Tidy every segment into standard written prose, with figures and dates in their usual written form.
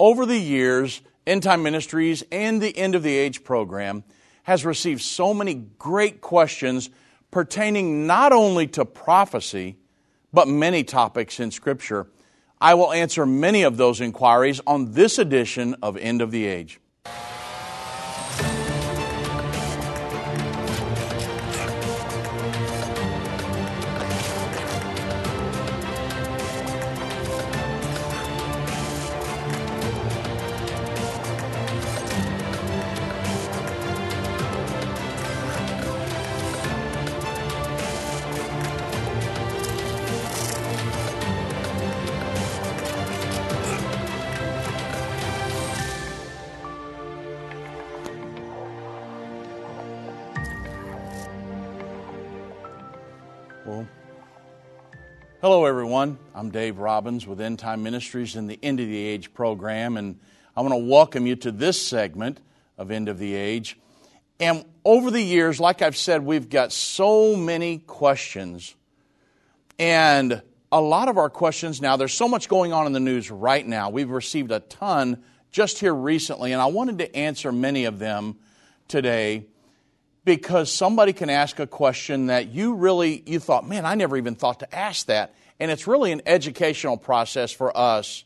Over the years, End Time Ministries and the End of the Age program has received so many great questions pertaining not only to prophecy, but many topics in Scripture. I will answer many of those inquiries on this edition of End of the Age. Hello everyone, I'm Dave Robbins with End Time Ministries and the End of the Age program, and I want to welcome you to this segment of End of the Age. And over the years, like I've said, we've got so many questions, and a lot of our questions now, there's so much going on in the news right now. We've received a ton just here recently, and I wanted to answer many of them today, because somebody can ask a question that you thought, man, I never even thought to ask that. And it's really an educational process for us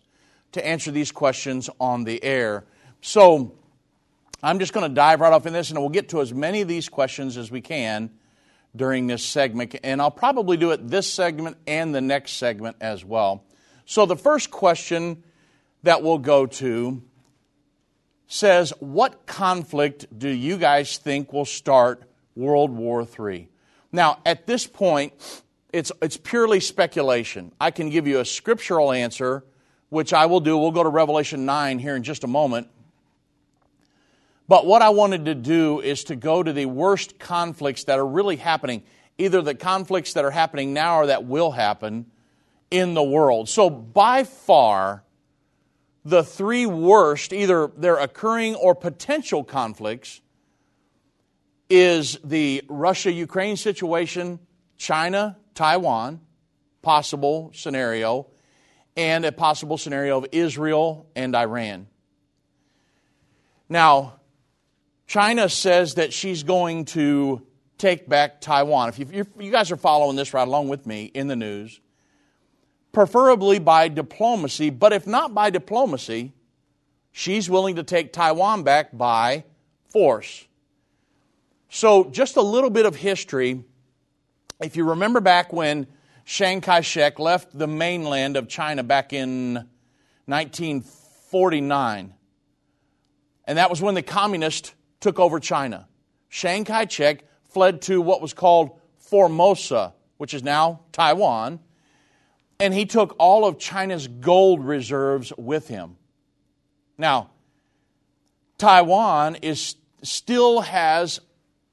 to answer these questions on the air. So I'm just going to dive right off in this, and we'll get to as many of these questions as we can during this segment. And I'll probably do it this segment and the next segment as well. So the first question that we'll go to says, what conflict do you guys think will start World War III? Now, at this point, it's purely speculation. I can give you a scriptural answer, which I will do. We'll go to Revelation 9 here in just a moment. But what I wanted to do is to go to the worst conflicts that are really happening, either the conflicts that are happening now or that will happen in the world. So by far, the three worst, either they're occurring or potential conflicts, is the Russia-Ukraine situation, China-Taiwan, possible scenario, and a possible scenario of Israel and Iran. Now, China says that she's going to take back Taiwan. If you guys are following this right along with me in the news, preferably by diplomacy, but if not by diplomacy, she's willing to take Taiwan back by force. So just a little bit of history. If you remember back when Chiang Kai-shek left the mainland of China back in 1949, and that was when the communists took over China. Chiang Kai-shek fled to what was called Formosa, which is now Taiwan, and he took all of China's gold reserves with him. Now, Taiwan still has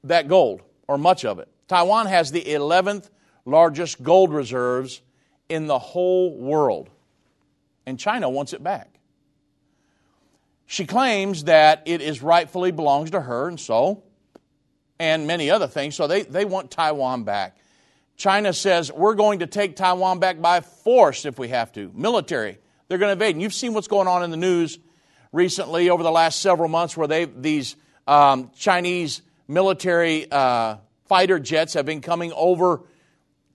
that gold, or much of it. Taiwan has the 11th largest gold reserves in the whole world, and China wants it back. She claims that it is rightfully belongs to her, and many other things, so they want Taiwan back. China says, we're going to take Taiwan back by force if we have to. Military, they're going to invade. And you've seen what's going on in the news recently over the last several months where these Chinese military fighter jets have been coming over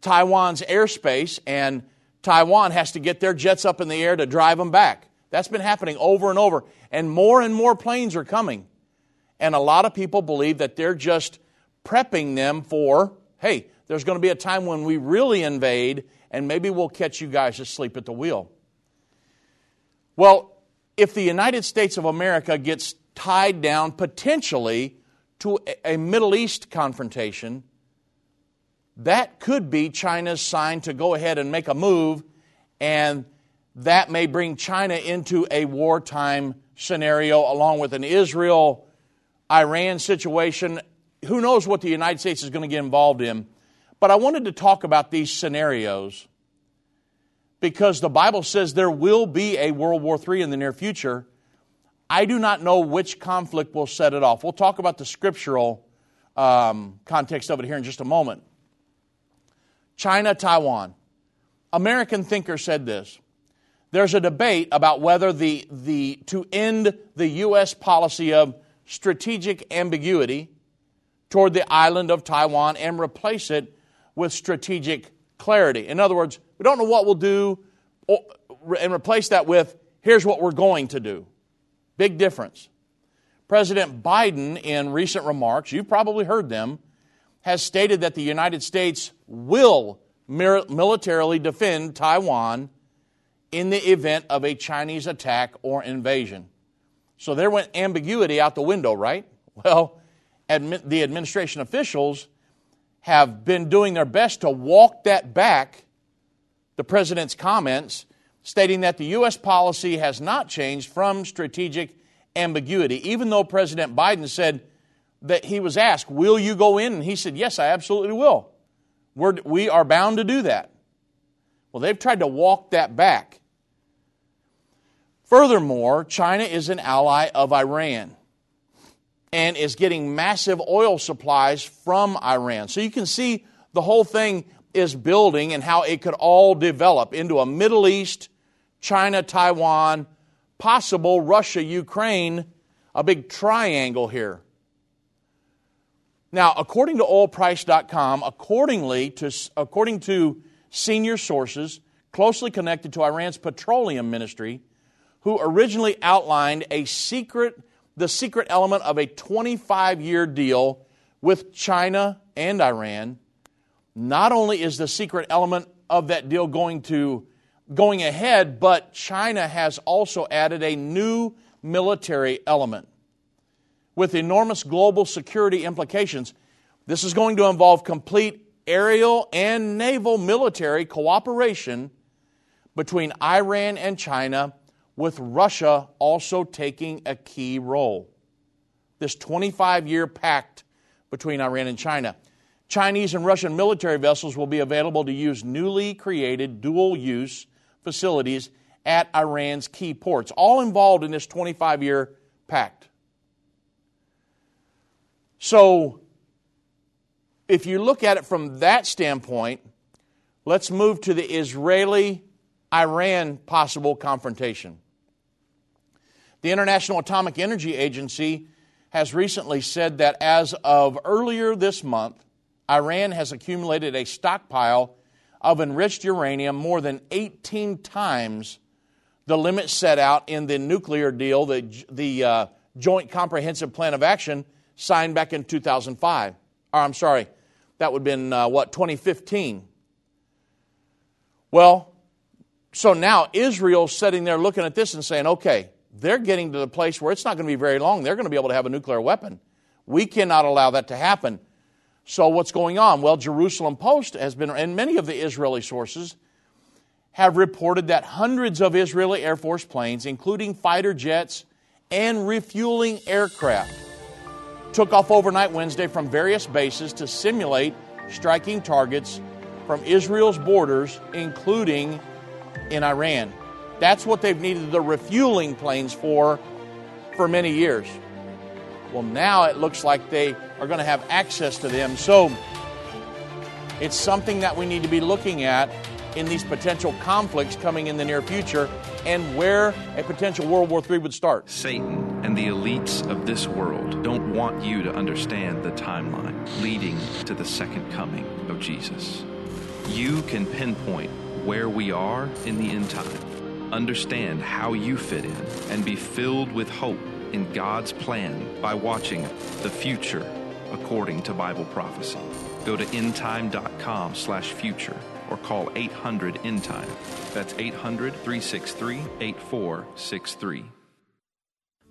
Taiwan's airspace, and Taiwan has to get their jets up in the air to drive them back. That's been happening over and over. And more planes are coming. And a lot of people believe that they're just prepping them for, hey, there's going to be a time when we really invade, and maybe we'll catch you guys asleep at the wheel. Well, if the United States of America gets tied down potentially to a Middle East confrontation, that could be China's sign to go ahead and make a move, and that may bring China into a wartime scenario along with an Israel-Iran situation. Who knows what the United States is going to get involved in? But I wanted to talk about these scenarios because the Bible says there will be a World War III in the near future. I do not know which conflict will set it off. We'll talk about the scriptural context of it here in just a moment. China, Taiwan. American Thinker said this. There's a debate about whether to end the U.S. policy of strategic ambiguity toward the island of Taiwan and replace it with strategic clarity. In other words, we don't know what we'll do and replace that with, here's what we're going to do. Big difference. President Biden, in recent remarks, you've probably heard them, has stated that the United States will militarily defend Taiwan in the event of a Chinese attack or invasion. So there went ambiguity out the window, right? Well, the administration officials have been doing their best to walk that back, the president's comments, stating that the U.S. policy has not changed from strategic ambiguity, even though President Biden said that he was asked, will you go in? And he said, yes, I absolutely will. We are bound to do that. Well, they've tried to walk that back. Furthermore, China is an ally of Iran and is getting massive oil supplies from Iran. So you can see the whole thing is building and how it could all develop into a Middle East, China, Taiwan, possible Russia, Ukraine, a big triangle here. Now, according to oilprice.com, according to senior sources closely connected to Iran's petroleum ministry, who originally outlined the secret element of a 25-year deal with China and Iran, not only is the secret element of that deal going ahead, but China has also added a new military element with enormous global security implications. This is going to involve complete aerial and naval military cooperation between Iran and China, with Russia also taking a key role. This 25-year pact between Iran and China. Chinese and Russian military vessels will be available to use newly created dual-use facilities at Iran's key ports, all involved in this 25-year pact. So, if you look at it from that standpoint, let's move to the Israeli-Iran possible confrontation. The International Atomic Energy Agency has recently said that as of earlier this month, Iran has accumulated a stockpile of enriched uranium more than 18 times the limit set out in the nuclear deal, the Joint Comprehensive Plan of Action, signed back in 2005. Or I'm sorry, that would have been, 2015. Well, so now Israel's sitting there looking at this and saying, okay, they're getting to the place where it's not going to be very long. They're going to be able to have a nuclear weapon. We cannot allow that to happen. So what's going on? Well, Jerusalem Post has been, and many of the Israeli sources have reported that hundreds of Israeli Air Force planes, including fighter jets and refueling aircraft, took off overnight Wednesday from various bases to simulate striking targets from Israel's borders, including in Iran. That's what they've needed the refueling planes for many years. Well, now it looks like they are going to have access to them. So it's something that we need to be looking at in these potential conflicts coming in the near future and where a potential World War III would start. Satan and the elites of this world don't want you to understand the timeline leading to the second coming of Jesus. You can pinpoint where we are in the end time, understand how you fit in, and be filled with hope in God's plan by watching The Future According to Bible Prophecy. Go to endtime.com/future or call 800-END-TIME. That's 800-363-8463.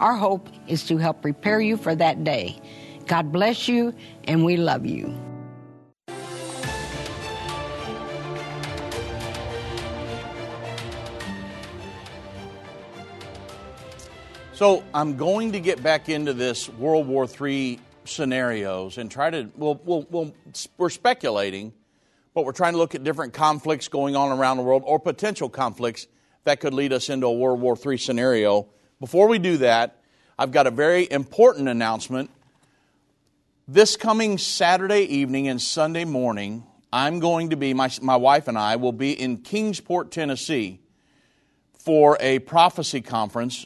Our hope is to help prepare you for that day. God bless you, and we love you. So I'm going to get back into this World War III scenarios and try to, we're speculating, but we're trying to look at different conflicts going on around the world or potential conflicts that could lead us into a World War III scenario. Before we do that, I've got a very important announcement. This coming Saturday evening and Sunday morning, I'm going to be, my wife and I will be in Kingsport, Tennessee for a prophecy conference.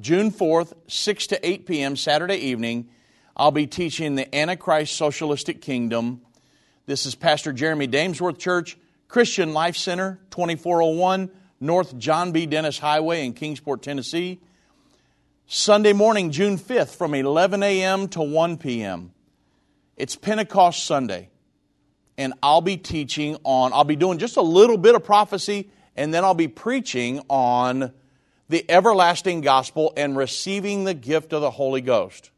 June 4th, 6 to 8 p.m. Saturday evening, I'll be teaching the Antichrist Socialistic Kingdom. This is Pastor Jeremy Damesworth Church, Christian Life Center, 2401 North John B. Dennis Highway in Kingsport, Tennessee. Sunday morning, June 5th, from 11 a.m. to 1 p.m. It's Pentecost Sunday, and I'll be teaching on, I'll be doing just a little bit of prophecy, and then I'll be preaching on the everlasting gospel and receiving the gift of the Holy Ghost.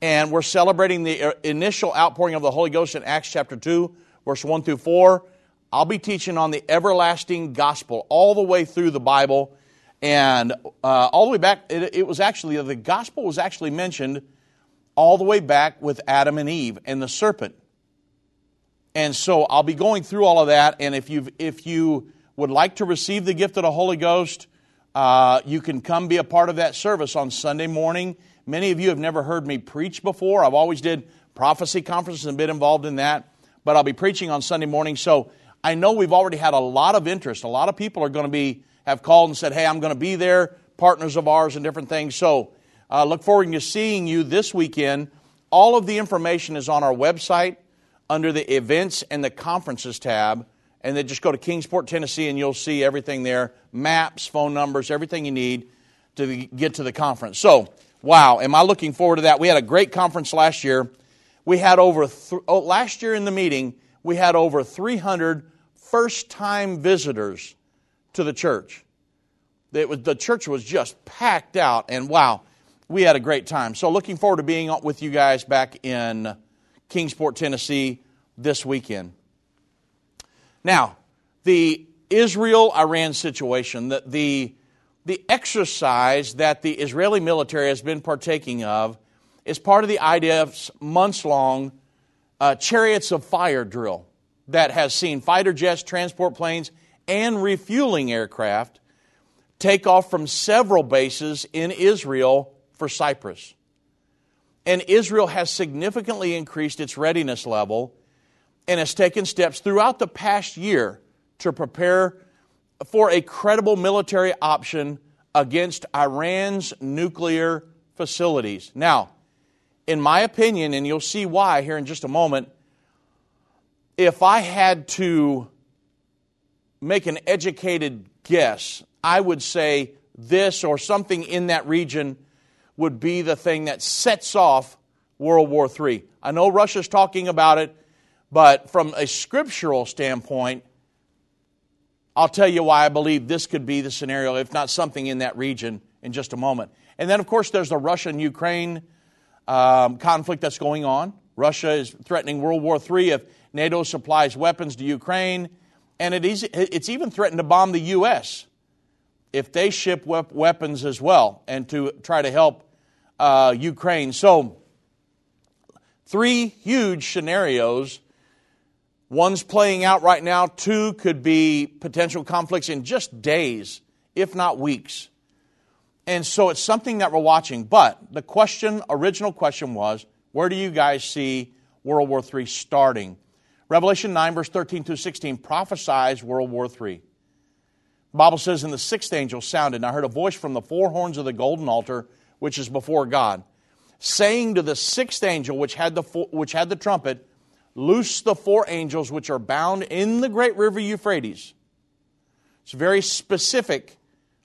And we're celebrating the initial outpouring of the Holy Ghost in Acts chapter 2, verse 1 through 4. I'll be teaching on the everlasting gospel all the way through the Bible. And all the way back, it was actually, the gospel was actually mentioned all the way back with Adam and Eve and the serpent. And so I'll be going through all of that. And if you would like to receive the gift of the Holy Ghost, you can come be a part of that service on Sunday morning. Many of you have never heard me preach before. I've always did prophecy conferences and been involved in that, but I'll be preaching on Sunday morning. So I know we've already had a lot of interest. A lot of people are going to have called and said, hey, I'm going to be there, partners of ours and different things. So look forward to seeing you this weekend. All of the information is on our website under the events and the conferences tab. And then just go to Kingsport, Tennessee, and you'll see everything there. Maps, phone numbers, everything you need to get to the conference. So, wow, am I looking forward to that. We had a great conference last year. We had last year in the meeting, we had over 300 first-time visitors to the church. The church was just packed out, and wow, we had a great time. So looking forward to being with you guys back in Kingsport, Tennessee this weekend. Now, the Israel-Iran situation, the exercise that the Israeli military has been partaking of is part of the IDF's months-long Chariots of Fire drill that has seen fighter jets, transport planes, and refueling aircraft take off from several bases in Israel for Cyprus. And Israel has significantly increased its readiness level and has taken steps throughout the past year to prepare for a credible military option against Iran's nuclear facilities. Now, in my opinion, and you'll see why here in just a moment, if I had to make an educated guess, I would say this or something in that region would be the thing that sets off World War III. I know Russia's talking about it, but from a scriptural standpoint, I'll tell you why I believe this could be the scenario, if not something in that region, in just a moment. And then, of course, there's the Russia-Ukraine conflict that's going on. Russia is threatening World War III if NATO supplies weapons to Ukraine. And it's even threatened to bomb the U.S. if they ship weapons as well and to try to help Ukraine. So, three huge scenarios. One's playing out right now. Two could be potential conflicts in just days, if not weeks. And so it's something that we're watching. But the question, original question was, where do you guys see World War III starting? Revelation 9, verse 13 through 16 prophesies World War III. The Bible says, and the sixth angel sounded, and I heard a voice from the four horns of the golden altar, which is before God, saying to the sixth angel, which had the trumpet, loose the four angels which are bound in the great river Euphrates. It's very specific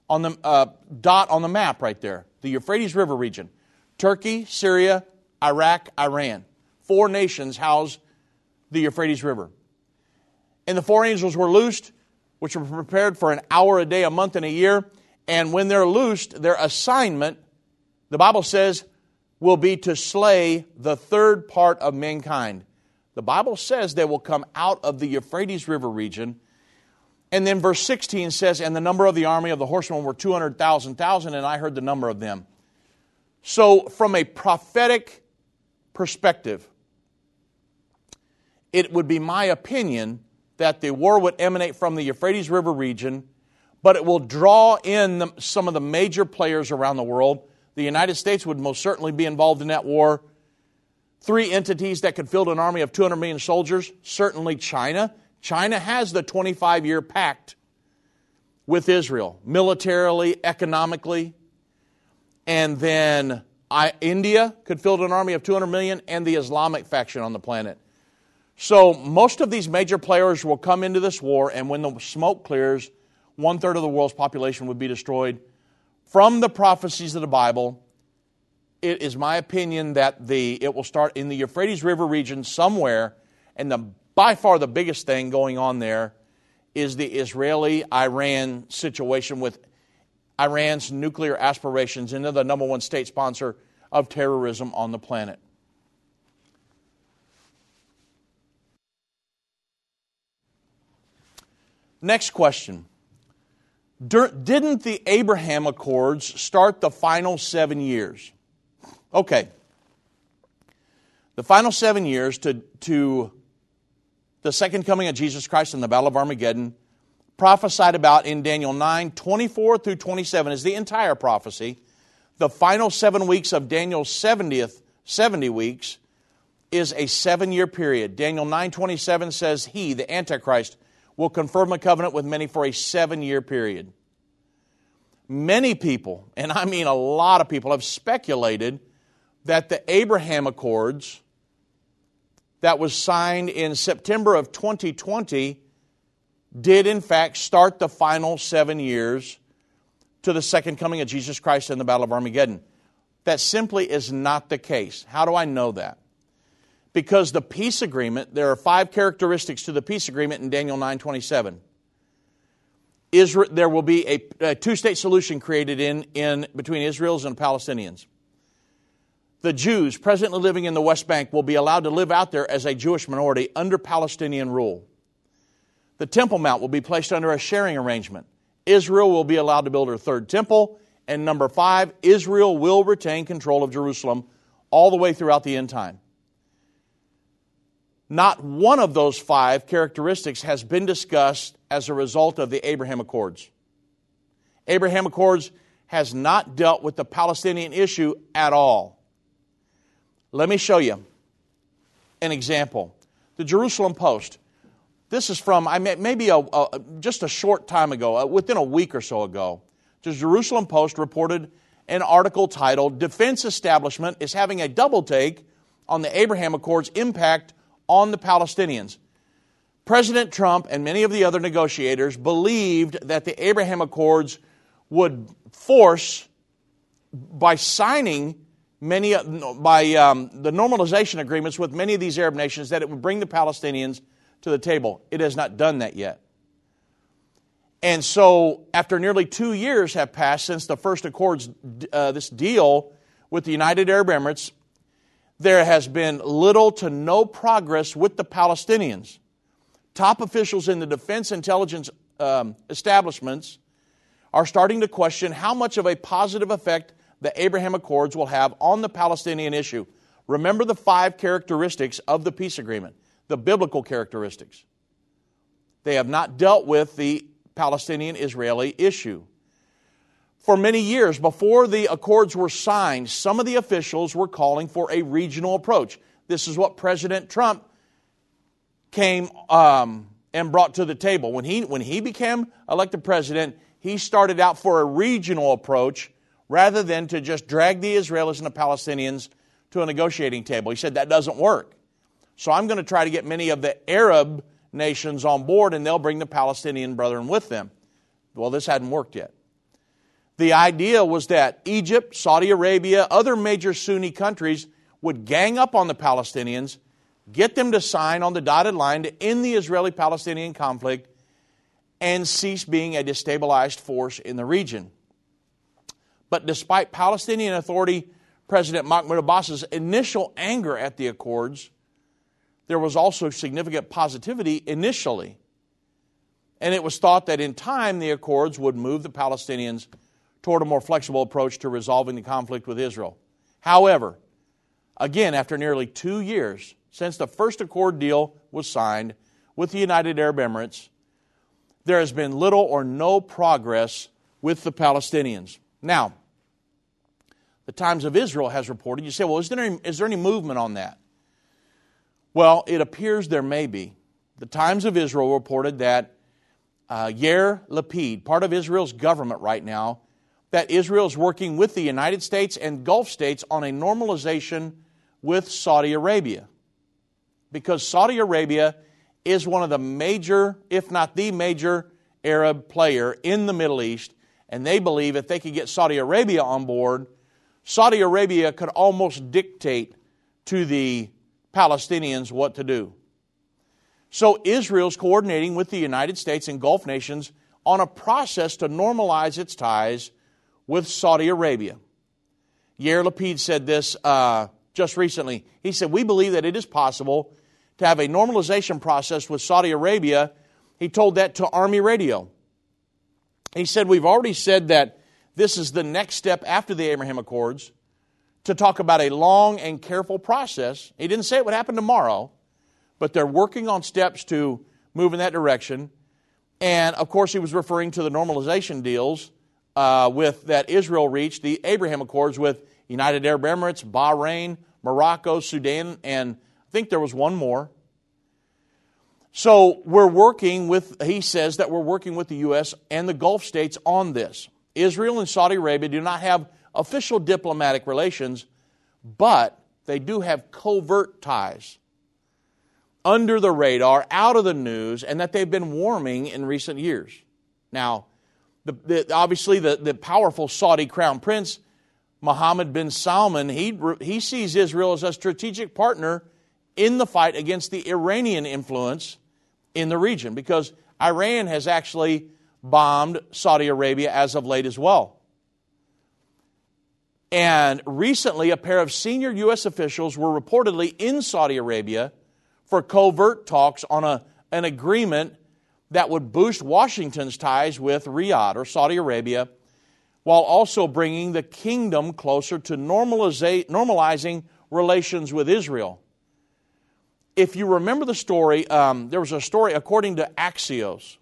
on the dot on the map right there, the Euphrates River region. Turkey, Syria, Iraq, Iran. Four nations house the Euphrates River. And the four angels were loosed, which were prepared for an hour a day, a month, and a year. And when they're loosed, their assignment, the Bible says, will be to slay the third part of mankind. The Bible says they will come out of the Euphrates River region. And then verse 16 says, and the number of the army of the horsemen were 200,000, and I heard the number of them. So from a prophetic perspective, it would be my opinion that the war would emanate from the Euphrates River region, but it will draw in some of the major players around the world. The United States would most certainly be involved in that war. Three entities that could field an army of 200 million soldiers, certainly China. China has the 25-year pact with Israel, militarily, economically. And then India could field an army of 200 million and the Islamic faction on the planet. So most of these major players will come into this war, and when the smoke clears, one-third of the world's population would be destroyed. From the prophecies of the Bible, it is my opinion that it will start in the Euphrates River region somewhere, and by far the biggest thing going on there is the Israeli-Iran situation with Iran's nuclear aspirations, and they're the number one state sponsor of terrorism on the planet. Next question. Didn't the Abraham Accords start the final 7 years? Okay. The final 7 years to the second coming of Jesus Christ and the Battle of Armageddon, prophesied about in Daniel 9, 24 through 27 is the entire prophecy. The final 7 weeks of Daniel's 70 weeks is a 7-year period. Daniel 9:27 says he, the Antichrist, will confirm a covenant with many for a 7-year period. Many people, and I mean a lot of people, have speculated that the Abraham Accords that was signed in September of 2020 did in fact start the final 7 years to the second coming of Jesus Christ and the Battle of Armageddon. That simply is not the case. How do I know that? Because the peace agreement, there are 5 characteristics to the peace agreement in Daniel 9:27. There will be a two-state solution created in between Israelis and Palestinians. The Jews presently living in the West Bank will be allowed to live out there as a Jewish minority under Palestinian rule. The Temple Mount will be placed under a sharing arrangement. Israel will be allowed to build her third temple. And number 5, Israel will retain control of Jerusalem all the way throughout the end time. Not one of those 5 characteristics has been discussed as a result of the Abraham Accords. Abraham Accords has not dealt with the Palestinian issue at all. Let me show you an example. The Jerusalem Post. This is from maybe just a short time ago, within a week or so ago. The Jerusalem Post reported an article titled, Defense Establishment is having a double take on the Abraham Accords impact on the Palestinians. President Trump and many of the other negotiators believed that the Abraham Accords would force, by signing the normalization agreements with many of these Arab nations, that it would bring the Palestinians to the table. It has not done that yet. And so, after nearly 2 years have passed since the first Accords, this deal with the United Arab Emirates, there has been little to no progress with the Palestinians. Top officials in the defense intelligence establishments are starting to question how much of a positive effect the Abraham Accords will have on the Palestinian issue. Remember the 5 characteristics of the peace agreement, the biblical characteristics. They have not dealt with the Palestinian-Israeli issue. For many years before the accords were signed, some of the officials were calling for a regional approach. This is what President Trump came and brought to the table. When he became elected president, he started out for a regional approach rather than to just drag the Israelis and the Palestinians to a negotiating table. He said that doesn't work. So I'm going to try to get many of the Arab nations on board, and they'll bring the Palestinian brethren with them. Well, this hadn't worked yet. The idea was that Egypt, Saudi Arabia, other major Sunni countries would gang up on the Palestinians, get them to sign on the dotted line to end the Israeli-Palestinian conflict and cease being a destabilized force in the region. But despite Palestinian Authority President Mahmoud Abbas's initial anger at the accords, there was also significant positivity initially. And it was thought that in time the accords would move the Palestinians toward a more flexible approach to resolving the conflict with Israel. However, again, after nearly 2 years since the first accord deal was signed with the United Arab Emirates, there has been little or no progress with the Palestinians. Now, the Times of Israel has reported, you say, well, is there any movement on that? Well, it appears there may be. The Times of Israel reported that Yair Lapid, part of Israel's government right now, that Israel is working with the United States and Gulf states on a normalization with Saudi Arabia. Because Saudi Arabia is one of the major, if not the major, Arab player in the Middle East, and they believe if they could get Saudi Arabia on board, Saudi Arabia could almost dictate to the Palestinians what to do. So Israel's coordinating with the United States and Gulf nations on a process to normalize its ties with Saudi Arabia. Yair Lapid said this just recently. He said, "We believe that it is possible to have a normalization process with Saudi Arabia." He told that to Army Radio. He said, "We've already said that this is the next step after the Abraham Accords, to talk about a long and careful process." He didn't say it would happen tomorrow, but they're working on steps to move in that direction. And, of course, he was referring to the normalization deals that Israel reached, the Abraham Accords with United Arab Emirates, Bahrain, Morocco, Sudan, and I think there was one more. So he says that we're working with the U.S. and the Gulf states on this. Israel and Saudi Arabia do not have official diplomatic relations, but they do have covert ties under the radar, out of the news, and that they've been warming in recent years. Now, obviously, the powerful Saudi crown prince, Mohammed bin Salman, he sees Israel as a strategic partner in the fight against the Iranian influence in the region, because Iran has actually bombed Saudi Arabia as of late as well. And recently, a pair of senior U.S. officials were reportedly in Saudi Arabia for covert talks on an agreement that would boost Washington's ties with Riyadh or Saudi Arabia, while also bringing the kingdom closer to normalizing relations with Israel. If you remember the story, there was a story according to Axios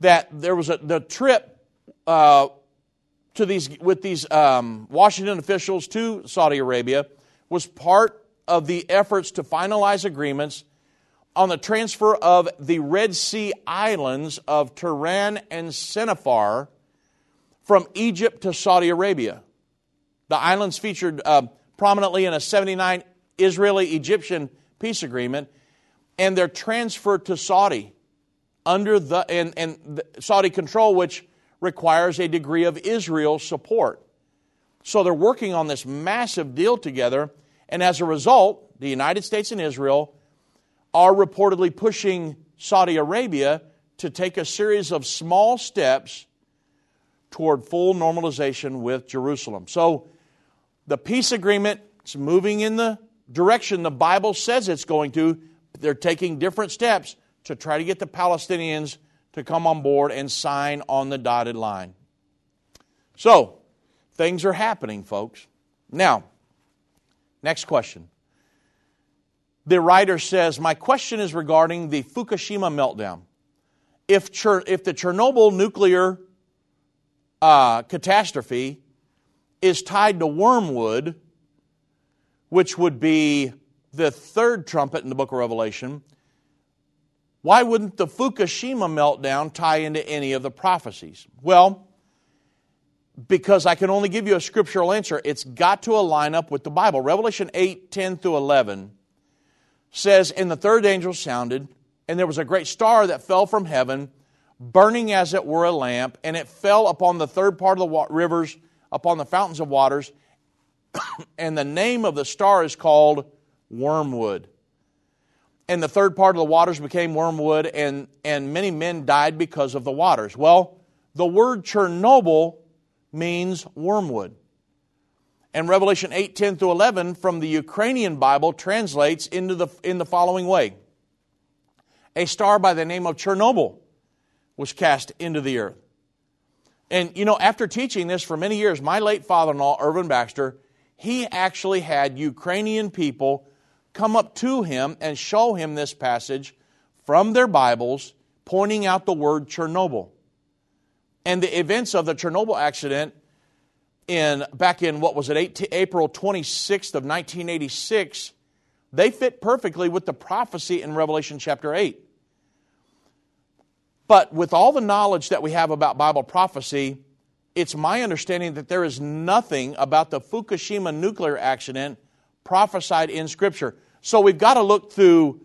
that there was the trip with these Washington officials to Saudi Arabia was part of the efforts to finalize agreements on the transfer of the Red Sea islands of Tehran and Sanaffar from Egypt to Saudi Arabia. The islands featured prominently in a 79 Israeli-Egyptian peace agreement, and they're transferred to Saudi under the Saudi control, which requires a degree of Israel support. So they're working on this massive deal together, and as a result, the United States and Israel are reportedly pushing Saudi Arabia to take a series of small steps toward full normalization with Jerusalem. So the peace agreement is moving in the direction the Bible says it's going to. They're taking different steps to try to get the Palestinians to come on board and sign on the dotted line. So things are happening, folks. Now, next question. The writer says, "My question is regarding the Fukushima meltdown. If the Chernobyl nuclear catastrophe is tied to Wormwood, which would be the third trumpet in the book of Revelation, why wouldn't the Fukushima meltdown tie into any of the prophecies? Well, because I can only give you a scriptural answer. It's got to align up with the Bible. Revelation 8, 10 through 11 says, "And the third angel sounded, and there was a great star that fell from heaven, burning as it were a lamp, and it fell upon the third part of the rivers, upon the fountains of waters, and the name of the star is called Wormwood. And the third part of the waters became wormwood, and many men died because of the waters." Well, the word Chernobyl means wormwood. And Revelation 8, 10 through 11 from the Ukrainian Bible translates into in the following way. "A star by the name of Chernobyl was cast into the earth." And, you know, after teaching this for many years, my late father-in-law, Irvin Baxter, he actually had Ukrainian people come up to him and show him this passage from their Bibles, pointing out the word Chernobyl. And the events of the Chernobyl accident April 26th of 1986, they fit perfectly with the prophecy in Revelation chapter 8. But with all the knowledge that we have about Bible prophecy, it's my understanding that there is nothing about the Fukushima nuclear accident prophesied in Scripture. So we've got to look through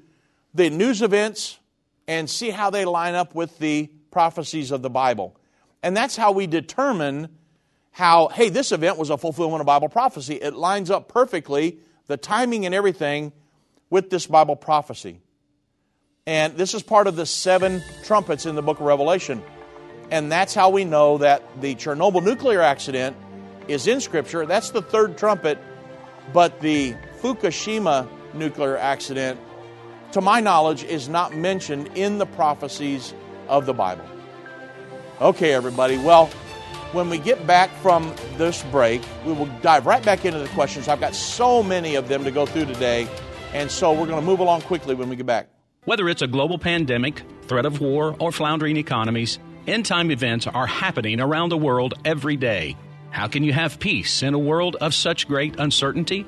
the news events and see how they line up with the prophecies of the Bible. And that's how we determine how, hey, this event was a fulfillment of Bible prophecy. It lines up perfectly, the timing and everything, with this Bible prophecy. And this is part of the seven trumpets in the book of Revelation. And that's how we know that the Chernobyl nuclear accident is in Scripture. That's the third trumpet. But the Fukushima nuclear accident, to my knowledge, is not mentioned in the prophecies of the Bible. Okay, everybody. Well, when we get back from this break, we will dive right back into the questions. I've got so many of them to go through today, and so we're going to move along quickly when we get back. Whether it's a global pandemic, threat of war, or floundering economies, end-time events are happening around the world every day. How can you have peace in a world of such great uncertainty?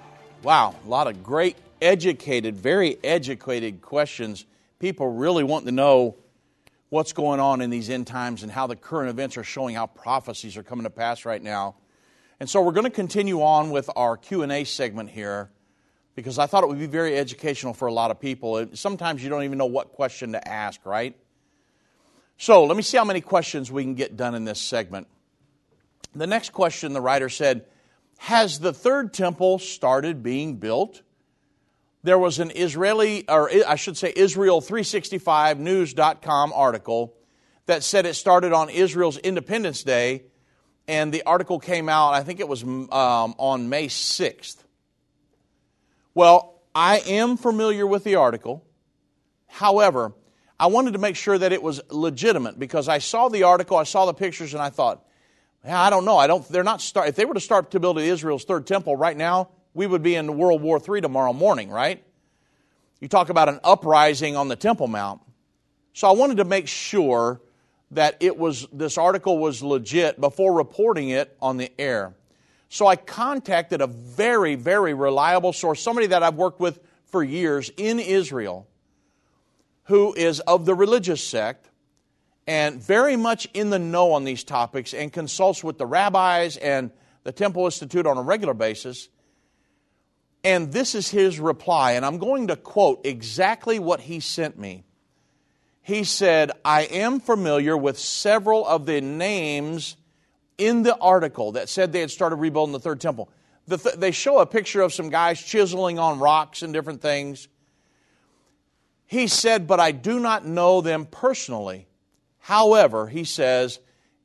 Wow, a lot of great, educated, very educated questions. People really want to know what's going on in these end times and how the current events are showing how prophecies are coming to pass right now. And so we're going to continue on with our Q&A segment here because I thought it would be very educational for a lot of people. Sometimes you don't even know what question to ask, right? So let me see how many questions we can get done in this segment. The next question, the writer said, has the third temple started being built? There was an Israel 365news.com article that said it started on Israel's Independence Day, and the article came out, I think it was on May 6th. Well, I am familiar with the article. However, I wanted to make sure that it was legitimate because I saw the article, I saw the pictures, and I thought, I don't know. If they were to start to build Israel's third temple right now, we would be in World War III tomorrow morning, right? You talk about an uprising on the Temple Mount. So I wanted to make sure that this article was legit before reporting it on the air. So I contacted a very, very reliable source, somebody that I've worked with for years in Israel, who is of the religious sect and very much in the know on these topics and consults with the rabbis and the Temple Institute on a regular basis. And this is his reply, and I'm going to quote exactly what he sent me. He said, I am familiar with several of the names in the article that said they had started rebuilding the third temple. They show a picture of some guys chiseling on rocks and different things. He said, but I do not know them personally. However, he says,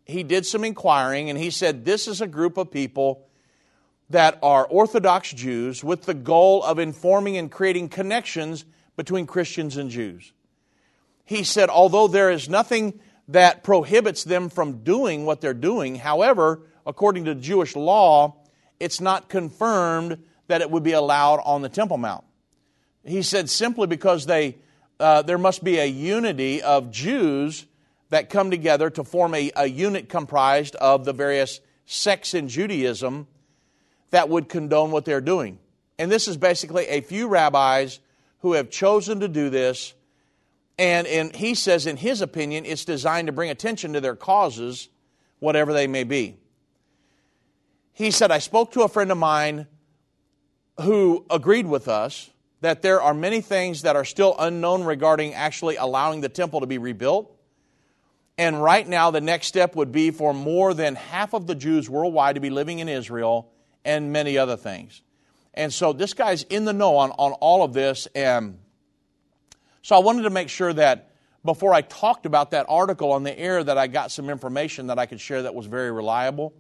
he did some inquiring, and he said, this is a group of people that are Orthodox Jews with the goal of informing and creating connections between Christians and Jews. He said, although there is nothing that prohibits them from doing what they're doing, however, according to Jewish law, it's not confirmed that it would be allowed on the Temple Mount. He said simply because there must be a unity of Jews that come together to form a unit comprised of the various sects in Judaism that would condone what they're doing. And this is basically a few rabbis who have chosen to do this. And he says, in his opinion, it's designed to bring attention to their causes, whatever they may be. He said, I spoke to a friend of mine who agreed with us that there are many things that are still unknown regarding actually allowing the temple to be rebuilt. And right now, the next step would be for more than half of the Jews worldwide to be living in Israel and many other things. And so this guy's in the know on all of this, and so I wanted to make sure that before I talked about that article on the air that I got some information that I could share that was very reliable.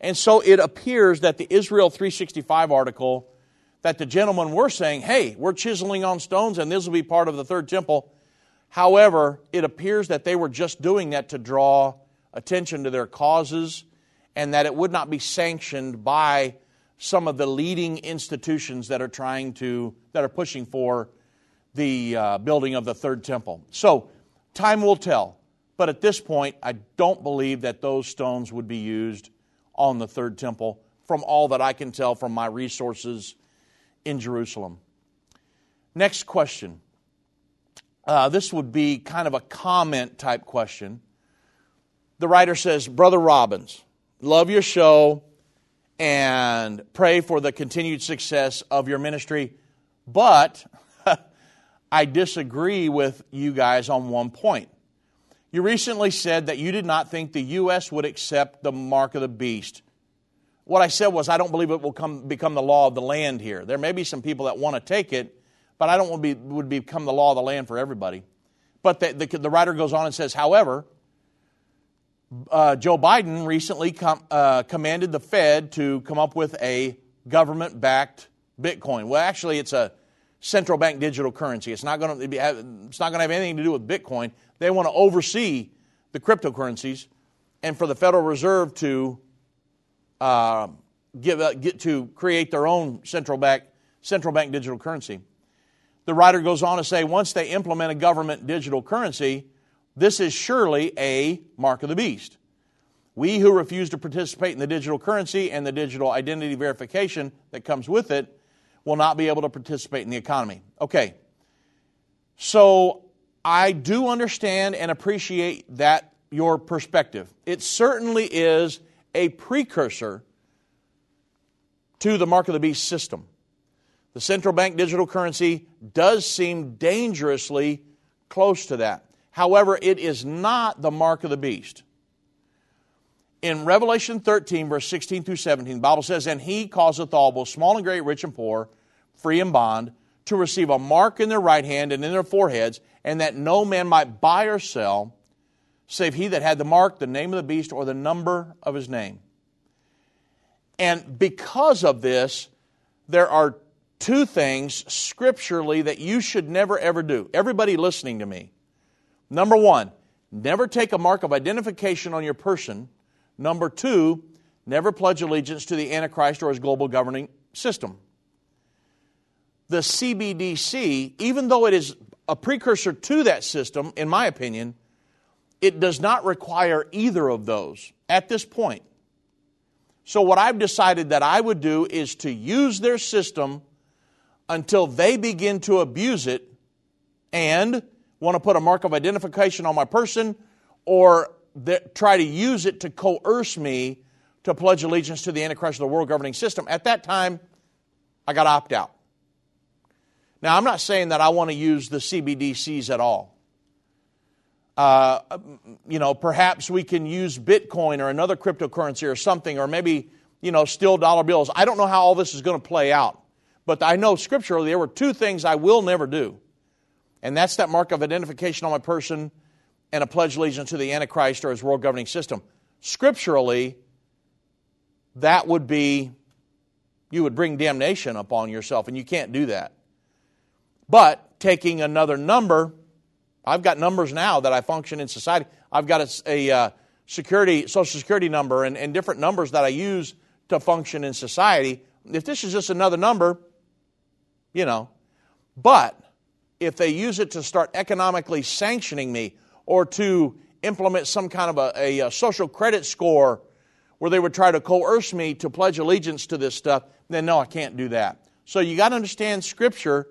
And so it appears that the Israel 365 article that the gentlemen were saying, hey, we're chiseling on stones and this will be part of the third temple. However, it appears that they were just doing that to draw attention to their causes and that it would not be sanctioned by some of the leading institutions that are pushing for the building of the third temple. So, time will tell. But at this point, I don't believe that those stones would be used on the third temple from all that I can tell from my resources in Jerusalem. Next question. This would be kind of a comment type question. The writer says, Brother Robbins, love your show and pray for the continued success of your ministry, but I disagree with you guys on one point. You recently said that you did not think the U.S. would accept the mark of the beast. What I said was I don't believe it will become the law of the land here. There may be some people that want to take it, but I don't want it would become the law of the land for everybody. But the writer goes on and says, however, Joe Biden recently commanded the Fed to come up with a government-backed Bitcoin. Well, actually, it's a central bank digital currency. It's not going to have anything to do with Bitcoin. They want to oversee the cryptocurrencies, and for the Federal Reserve to create their own central bank digital currency. The writer goes on to say, once they implement a government digital currency, this is surely a mark of the beast. We who refuse to participate in the digital currency and the digital identity verification that comes with it will not be able to participate in the economy. Okay, so I do understand and appreciate that your perspective. It certainly is a precursor to the mark of the beast system. The central bank digital currency does seem dangerously close to that. However, it is not the mark of the beast. In Revelation 13, verse 16 through 17, the Bible says, and he causeth all, both small and great, rich and poor, free and bond, to receive a mark in their right hand and in their foreheads, and that no man might buy or sell, save he that had the mark, the name of the beast, or the number of his name. And because of this, there are two things scripturally that you should never ever do. Everybody listening to me. Number one, never take a mark of identification on your person. Number two, never pledge allegiance to the Antichrist or his global governing system. The CBDC, even though it is a precursor to that system, in my opinion, it does not require either of those at this point. So what I've decided that I would do is to use their system until they begin to abuse it and want to put a mark of identification on my person or try to use it to coerce me to pledge allegiance to the Antichrist of the world governing system. At that time, I got to opt out. Now, I'm not saying that I want to use the CBDCs at all. Perhaps we can use Bitcoin or another cryptocurrency or something, or maybe, still dollar bills. I don't know how all this is going to play out. But I know scripturally there were two things I will never do. And that's that mark of identification on my person and a pledge allegiance to the Antichrist or his world governing system. Scripturally, that would be, you would bring damnation upon yourself, and you can't do that. But taking another number, I've got numbers now that I function in society. I've got Social Security number and different numbers that I use to function in society. If this is just another number, But if they use it to start economically sanctioning me or to implement some kind of a social credit score where they would try to coerce me to pledge allegiance to this stuff, then no, I can't do that. So you got to understand Scripture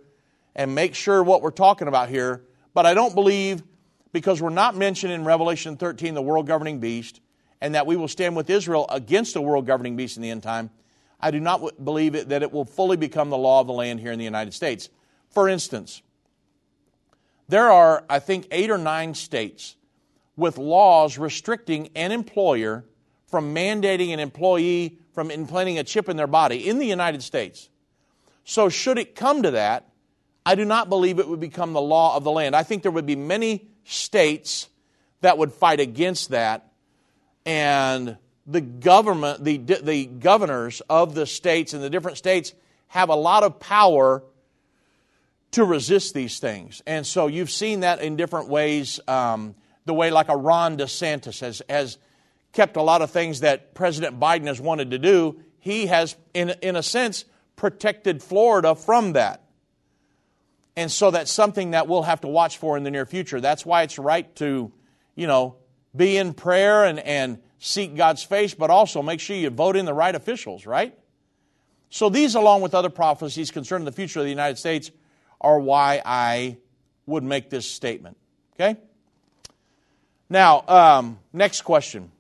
and make sure what we're talking about here. But I don't believe, because we're not mentioned in Revelation 13, the world-governing beast, and that we will stand with Israel against the world-governing beast in the end time, I do not believe that it will fully become the law of the land here in the United States. For instance, there are, I think, 8 or 9 states with laws restricting an employer from mandating an employee from implanting a chip in their body in the United States. So should it come to that, I do not believe it would become the law of the land. I think there would be many states that would fight against that, and the government, the governors of the states and the different states have a lot of power to resist these things. And so you've seen that in different ways, the way like a Ron DeSantis has kept a lot of things that President Biden has wanted to do. He has, in a sense, protected Florida from that. And so that's something that we'll have to watch for in the near future. That's why it's right to, be in prayer and seek God's face, but also make sure you vote in the right officials, right? So these, along with other prophecies concerning the future of the United States, are why I would make this statement, okay? Now, next question.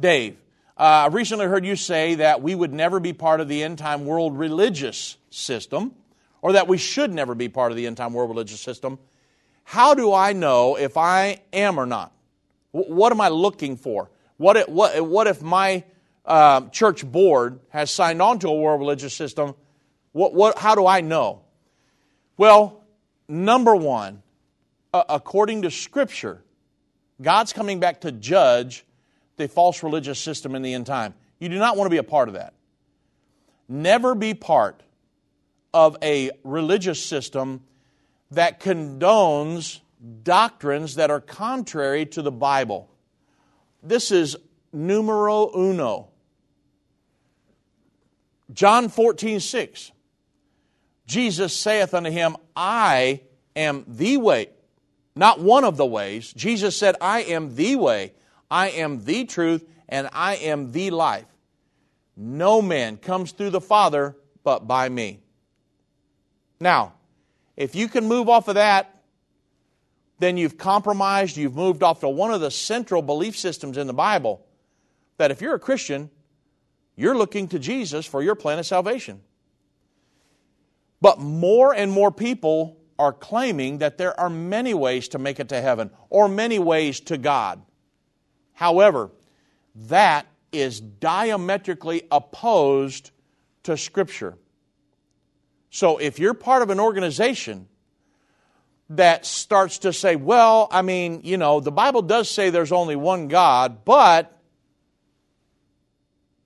Dave, I recently heard you say that we would never be part of the end-time world religious system, or that we should never be part of the end-time world religious system. How do I know if I am or not? What am I looking for? What if my church board has signed on to a world religious system? How do I know? Well, number one, according to Scripture, God's coming back to judge the false religious system in the end time. You do not want to be a part of that. Never be part of a religious system that condones doctrines that are contrary to the Bible. This is numero uno. John 14:6. Jesus saith unto him, I am the way. Not one of the ways. Jesus said, I am the way, I am the truth, and I am the life. No man comes through the Father but by me. Now, if you can move off of that, then you've compromised, you've moved off to one of the central belief systems in the Bible, that if you're a Christian, you're looking to Jesus for your plan of salvation. But more and more people are claiming that there are many ways to make it to heaven, or many ways to God. However, that is diametrically opposed to Scripture. So if you're part of an organization that starts to say, well, the Bible does say there's only one God, but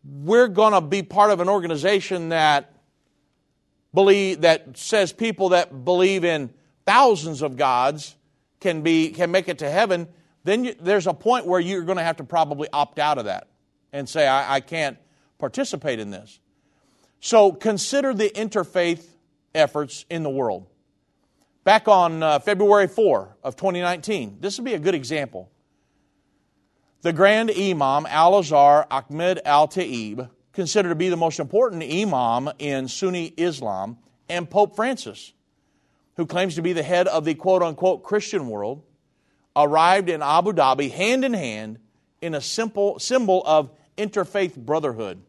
we're going to be part of an organization that says people that believe in thousands of gods can make it to heaven, then there's a point where you're going to have to probably opt out of that and say, I can't participate in this. So consider the interfaith efforts in the world. Back on February 4 of 2019, this would be a good example. The Grand Imam Al-Azhar Ahmed Al-Taib, considered to be the most important imam in Sunni Islam, and Pope Francis, who claims to be the head of the quote-unquote Christian world, arrived in Abu Dhabi hand-in-hand in a simple symbol of interfaith brotherhood.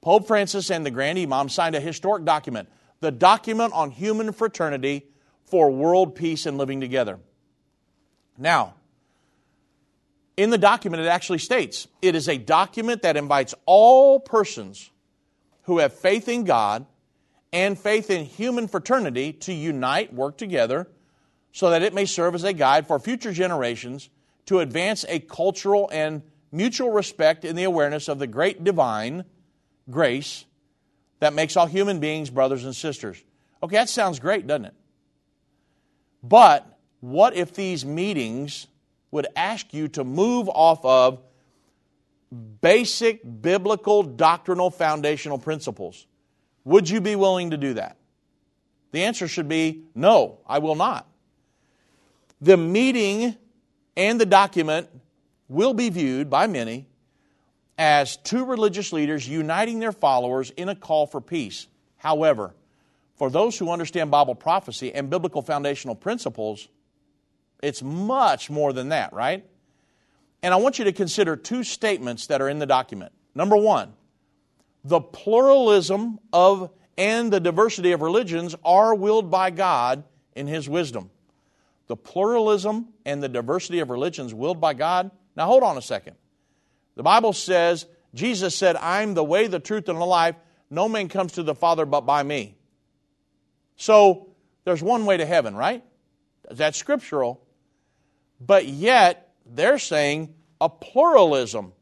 Pope Francis and the Grand Imam signed a historic document, the Document on Human Fraternity for World Peace and Living Together. Now, in the document, it actually states, it is a document that invites all persons who have faith in God and faith in human fraternity to unite, work together, so that it may serve as a guide for future generations to advance a cultural and mutual respect in the awareness of the great divine grace that makes all human beings brothers and sisters. Okay, that sounds great, doesn't it? But what if these meetings would ask you to move off of basic biblical doctrinal foundational principles? Would you be willing to do that? The answer should be, no, I will not. The meeting and the document will be viewed by many as two religious leaders uniting their followers in a call for peace. However, for those who understand Bible prophecy and biblical foundational principles, it's much more than that, right? And I want you to consider two statements that are in the document. Number one, the pluralism of and the diversity of religions are willed by God in His wisdom. The pluralism and the diversity of religions willed by God. Now hold on a second. The Bible says, Jesus said, I'm the way, the truth, and the life. No man comes to the Father but by me. So there's one way to heaven, right? That's scriptural. But yet they're saying a pluralism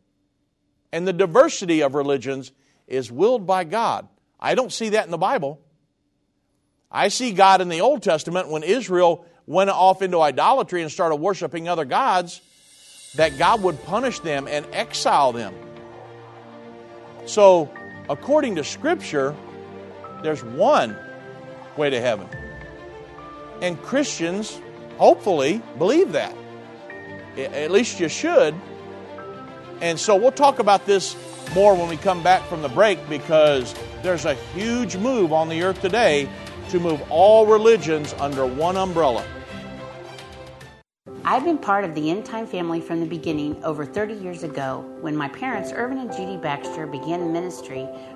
and the diversity of religions is willed by God. I don't see that in the Bible. I see God in the Old Testament when Israel went off into idolatry and started worshiping other gods, that God would punish them and exile them. So, according to Scripture, there's one way to heaven. And Christians, hopefully, believe that. At least you should. And so we'll talk about this more when we come back from the break, because there's a huge move on the earth today to move all religions under one umbrella. I've been part of the End Time family from the beginning over 30 years ago when my parents, Irvin and Judy Baxter, began ministry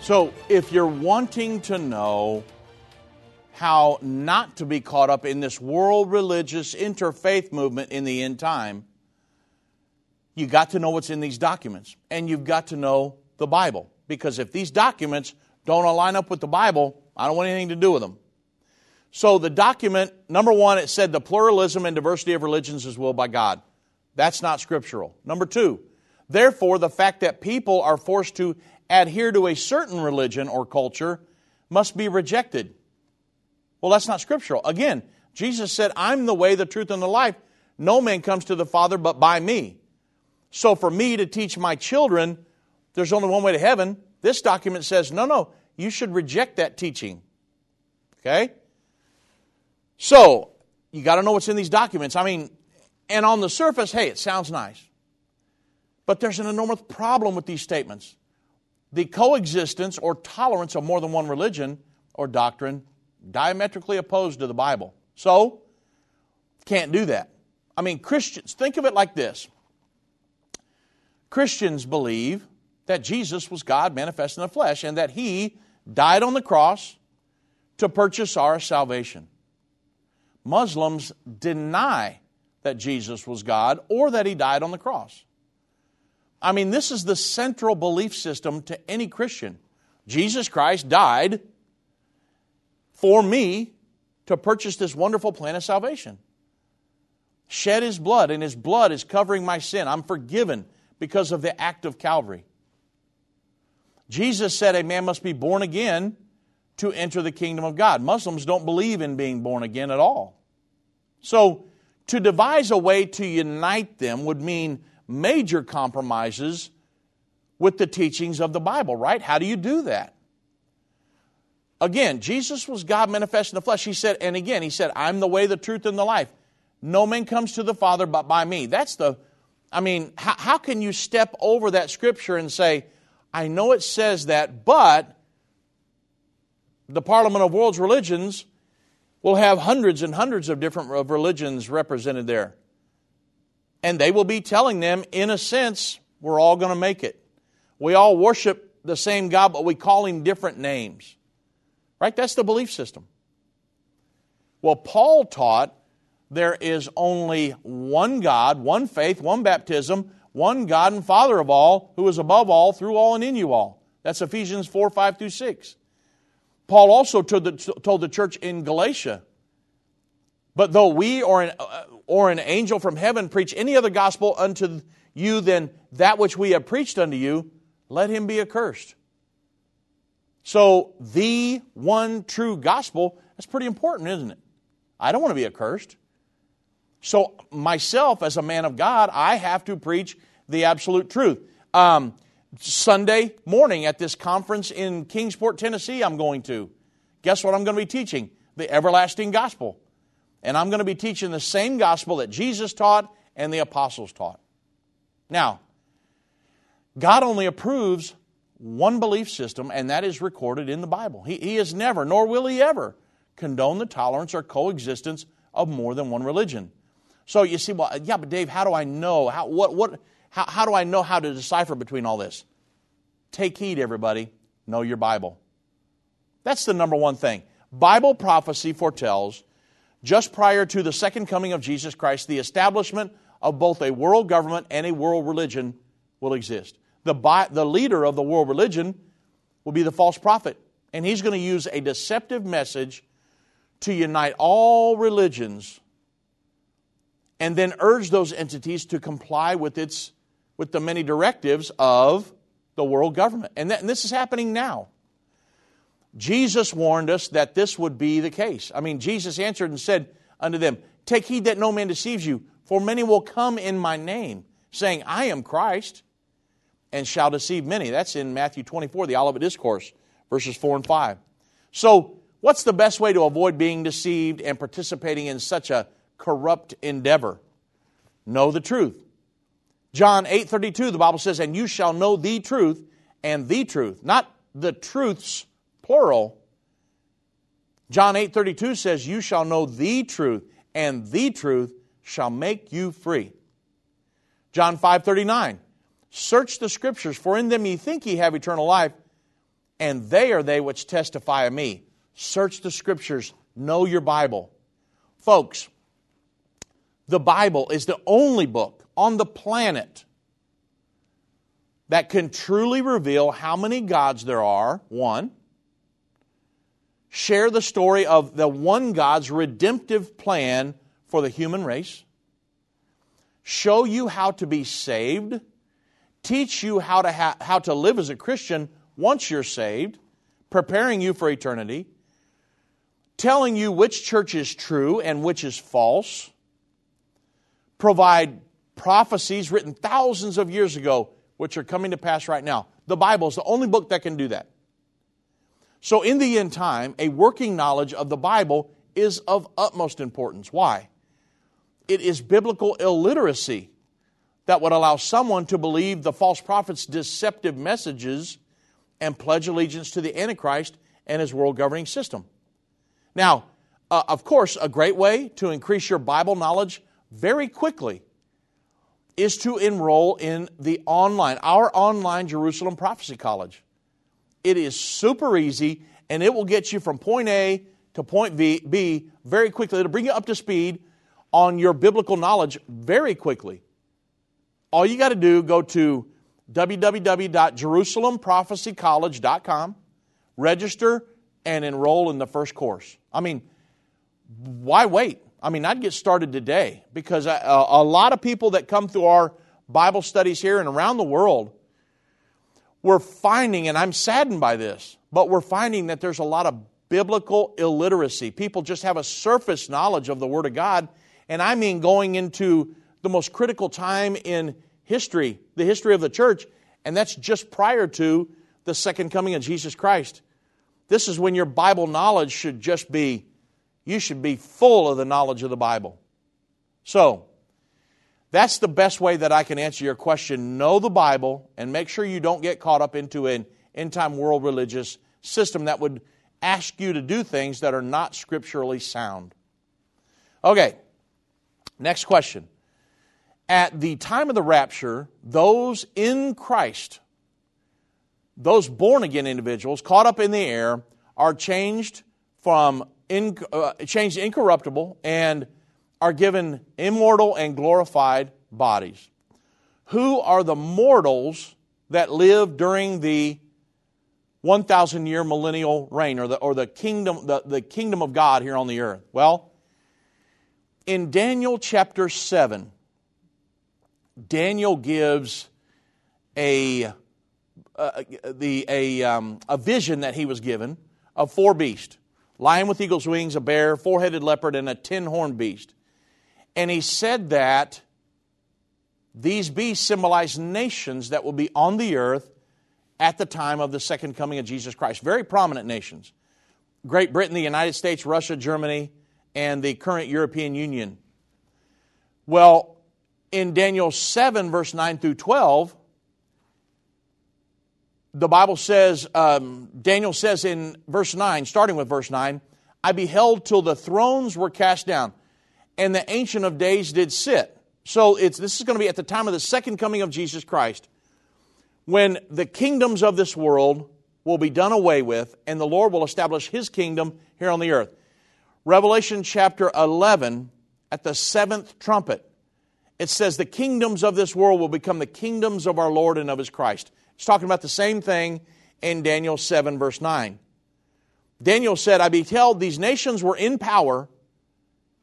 So if you're wanting to know how not to be caught up in this world religious interfaith movement in the end time, you got to know what's in these documents, and you've got to know the Bible. Because if these documents don't align up with the Bible, I don't want anything to do with them. So the document, number one, it said the pluralism and diversity of religions is willed by God. That's not scriptural. Number two, therefore, the fact that people are forced to adhere to a certain religion or culture must be rejected. Well, that's not scriptural. Again, Jesus said, I'm the way, the truth, and the life. No man comes to the Father but by me. So for me to teach my children, there's only one way to heaven, this document says, no, you should reject that teaching. Okay? So you got to know what's in these documents. I mean, and on the surface, hey, it sounds nice. But there's an enormous problem with these statements. The coexistence or tolerance of more than one religion or doctrine diametrically opposed to the Bible. So, can't do that. I mean, Christians, think of it like this. Christians believe that Jesus was God manifest in the flesh and that He died on the cross to purchase our salvation. Muslims deny that Jesus was God or that He died on the cross. I mean, this is the central belief system to any Christian. Jesus Christ died for me to purchase this wonderful plan of salvation. Shed His blood, and His blood is covering my sin. I'm forgiven because of the act of Calvary. Jesus said a man must be born again to enter the kingdom of God. Muslims don't believe in being born again at all. So, to devise a way to unite them would mean major compromises with the teachings of the Bible, right? How do you do that? Again, Jesus was God manifest in the flesh. He said, and again, He said, I'm the way, the truth, and the life. No man comes to the Father but by me. That's the, I mean, how can you step over that scripture and say, I know it says that, but the Parliament of World's Religions will have hundreds and hundreds of different religions represented there. And they will be telling them, in a sense, we're all going to make it. We all worship the same God, but we call Him different names. Right? That's the belief system. Well, Paul taught there is only one God, one faith, one baptism, one God and Father of all, who is above all, through all, and in you all. That's Ephesians 4, 5 through 6. Paul also told the church in Galatia, but though we or an angel from heaven preach any other gospel unto you than that which we have preached unto you, let him be accursed. So the one true gospel, that's pretty important, isn't it? I don't want to be accursed. So myself, as a man of God, I have to preach the absolute truth. Sunday morning at this conference in Kingsport, Tennessee, I'm going to. Guess what I'm going to be teaching? The everlasting gospel. And I'm going to be teaching the same gospel that Jesus taught and the apostles taught. Now, God only approves one belief system, and that is recorded in the Bible. He has never, nor will He ever, condone the tolerance or coexistence of more than one religion. So you see, well, yeah, but Dave, how do I know? How do I know how to decipher between all this? Take heed, everybody. Know your Bible. That's the number one thing. Bible prophecy foretells, just prior to the second coming of Jesus Christ, the establishment of both a world government and a world religion will exist. The leader of the world religion will be the false prophet, and he's going to use a deceptive message to unite all religions and then urge those entities to comply with the many directives of the world government. And this is happening now. Jesus warned us that this would be the case. I mean, Jesus answered and said unto them, take heed that no man deceives you, for many will come in my name, saying, I am Christ, and shall deceive many. That's in Matthew 24, the Olivet Discourse, verses 4 and 5. So, what's the best way to avoid being deceived and participating in such a corrupt endeavor? Know the truth. John 8:32, the Bible says, and you shall know the truth, and the truth, not the truths, plural. John 8:32 says, you shall know the truth, and the truth shall make you free. John 5:39, search the scriptures, for in them ye think ye have eternal life, and they are they which testify of me. Search the scriptures, know your Bible. Folks, the Bible is the only book on the planet that can truly reveal how many gods there are, one, share the story of the one God's redemptive plan for the human race, show you how to be saved, teach you how to live as a Christian once you're saved, preparing you for eternity, telling you which church is true and which is false, provide prophecies written thousands of years ago, which are coming to pass right now. The Bible is the only book that can do that. So in the end time, a working knowledge of the Bible is of utmost importance. Why? It is biblical illiteracy that would allow someone to believe the false prophet's deceptive messages and pledge allegiance to the Antichrist and his world governing system. Now, of course, a great way to increase your Bible knowledge very quickly is to enroll in our online Jerusalem Prophecy College. It is super easy, and it will get you from point A to point B very quickly. It'll bring you up to speed on your biblical knowledge very quickly. All you got to do, go to www.jerusalemprophecycollege.com, register, and enroll in the first course. I mean, why wait? I mean, I'd get started today, because a lot of people that come through our Bible studies here and around the world, we're finding, and I'm saddened by this, but we're finding that there's a lot of biblical illiteracy. People just have a surface knowledge of the Word of God, and I mean going into the most critical time in history, the history of the church, and that's just prior to the second coming of Jesus Christ. This is when your Bible knowledge should just be, you should be full of the knowledge of the Bible. So, that's the best way that I can answer your question. Know the Bible and make sure you don't get caught up into an end-time world religious system that would ask you to do things that are not scripturally sound. Okay, next question. At the time of the rapture, those in Christ, those born-again individuals caught up in the air, are changed incorruptible and are given immortal and glorified bodies. Who are the mortals that live during the 1,000-year millennial reign, or the kingdom of God here on the earth? Well, in Daniel chapter 7, Daniel gives a vision that he was given of four beasts: lion with eagle's wings, a bear, four-headed leopard, and a ten-horned beast. And he said that these beasts symbolize nations that will be on the earth at the time of the second coming of Jesus Christ. Very prominent nations: Great Britain, the United States, Russia, Germany, and the current European Union. Well, in Daniel 7, verse 9 through 12, the Bible says, Daniel says in verse 9, starting with verse 9, "I beheld till the thrones were cast down, and the Ancient of Days did sit." So this is going to be at the time of the second coming of Jesus Christ, when the kingdoms of this world will be done away with, and the Lord will establish His kingdom here on the earth. Revelation chapter 11, at the seventh trumpet, it says the kingdoms of this world will become the kingdoms of our Lord and of His Christ. It's talking about the same thing in Daniel 7, verse 9. Daniel said, "I beheld these nations were in power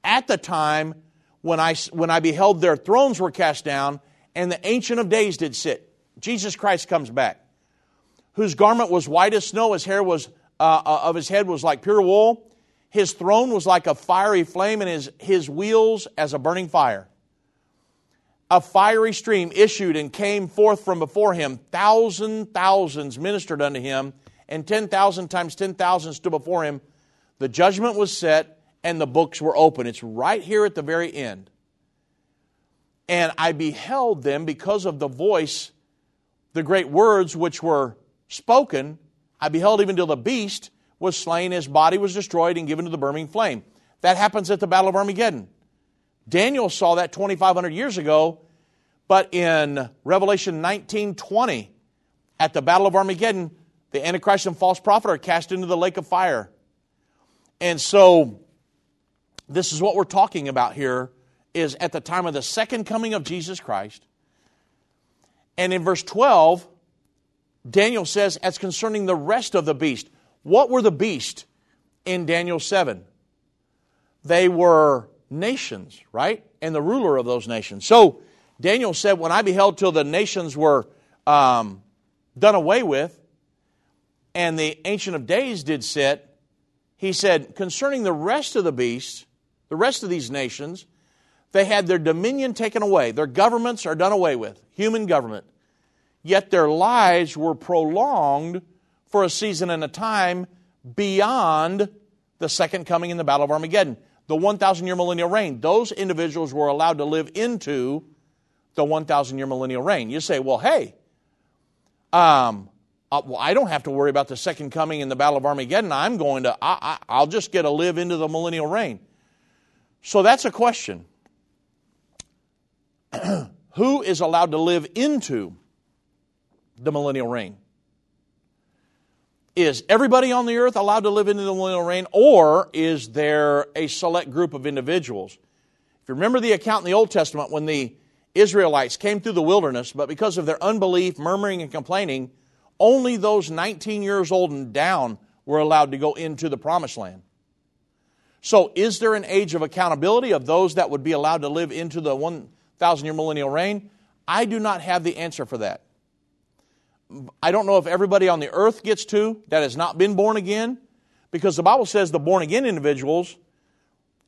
at the time when I beheld their thrones were cast down, and the Ancient of Days did sit." Jesus Christ comes back, whose garment was white as snow, his hair was of his head was like pure wool, his throne was like a fiery flame, and his wheels as a burning fire. A fiery stream issued and came forth from before him. 1,000 thousands ministered unto him, and 10,000 times 10,000 stood before him. The judgment was set, and the books were open. It's right here at the very end. "And I beheld them," because of the voice, the great words which were spoken. "I beheld even till the beast was slain, his body was destroyed and given to the burning flame." That happens at the Battle of Armageddon. Daniel saw that 2,500 years ago, but in Revelation 19:20, at the Battle of Armageddon, the Antichrist and false prophet are cast into the lake of fire. And so, this is what we're talking about here, is at the time of the second coming of Jesus Christ. And in verse 12, Daniel says, as concerning the rest of the beast. What were the beast in Daniel 7? They were nations, right? And the ruler of those nations. So Daniel said, "When I beheld till the nations were done away with, and the Ancient of Days did sit," he said, "concerning the rest of the beasts, the rest of these nations, They had their dominion taken away. Their governments are done away with, human government. Yet their lives were prolonged for a season and a time beyond the second coming in the Battle of Armageddon, the 1,000-year millennial reign. Those individuals were allowed to live into the 1,000-year millennial reign. You say, well, hey, I don't have to worry about the second coming in the Battle of Armageddon. I'll just get to live into the millennial reign. So that's a question. Who is allowed to live into the millennial reign? Is everybody on the earth allowed to live into the millennial reign, or is there a select group of individuals? If you remember the account in the Old Testament when the Israelites came through the wilderness, but because of their unbelief, murmuring, and complaining, only those 19 years old and down were allowed to go into the promised land. So is there an age of accountability of those that would be allowed to live into the 1,000-year millennial reign? I do not have the answer for that. I don't know if everybody on the earth gets to that has not been born again, because the Bible says the born-again individuals,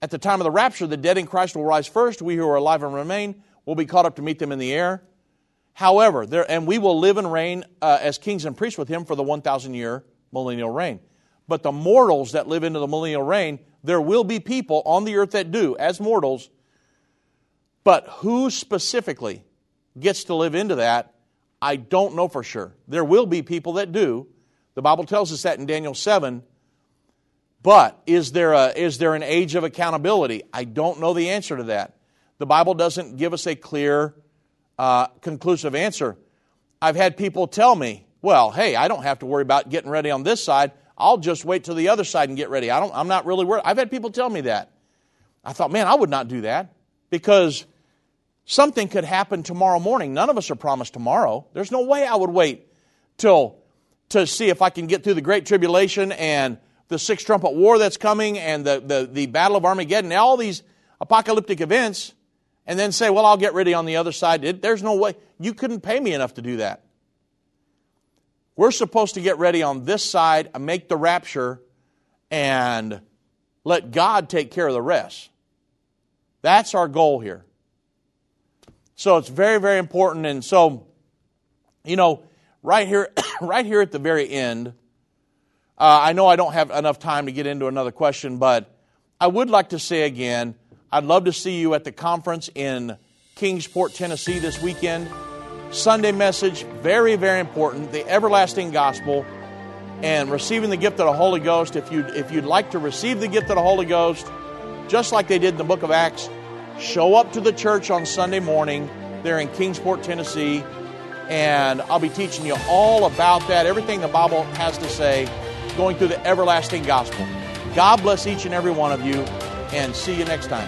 at the time of the rapture, the dead in Christ will rise first. We who are alive and remain will be caught up to meet them in the air. However, and we will live and reign as kings and priests with him for the 1,000-year millennial reign. But the mortals that live into the millennial reign, there will be people on the earth that do, as mortals. But who specifically gets to live into that, I don't know for sure. There will be people that do. The Bible tells us that in Daniel 7. But is there an age of accountability? I don't know the answer to that. The Bible doesn't give us a clear, conclusive answer. I've had people tell me, well, hey, I don't have to worry about getting ready on this side. I'll just wait till the other side and get ready. I'm not really worried. I've had people tell me that. I thought, man, I would not do that, because something could happen tomorrow morning. None of us are promised tomorrow. There's no way I would wait till to see if I can get through the Great Tribulation and the Sixth Trumpet War that's coming and the Battle of Armageddon and all these apocalyptic events, and then say, well, I'll get ready on the other side. There's no way. You couldn't pay me enough to do that. We're supposed to get ready on this side and make the rapture and let God take care of the rest. That's our goal here. So it's very, very important. And so, you know, right here at the very end, I know I don't have enough time to get into another question, but I would like to say again, I'd love to see you at the conference in Kingsport, Tennessee this weekend. Sunday message, very, very important, the everlasting gospel and receiving the gift of the Holy Ghost. If you'd like to receive the gift of the Holy Ghost, just like they did in the book of Acts, show up to the church on Sunday morning there in Kingsport, Tennessee, and I'll be teaching you all about that, everything the Bible has to say, going through the everlasting gospel. God bless each and every one of you, and see you next time.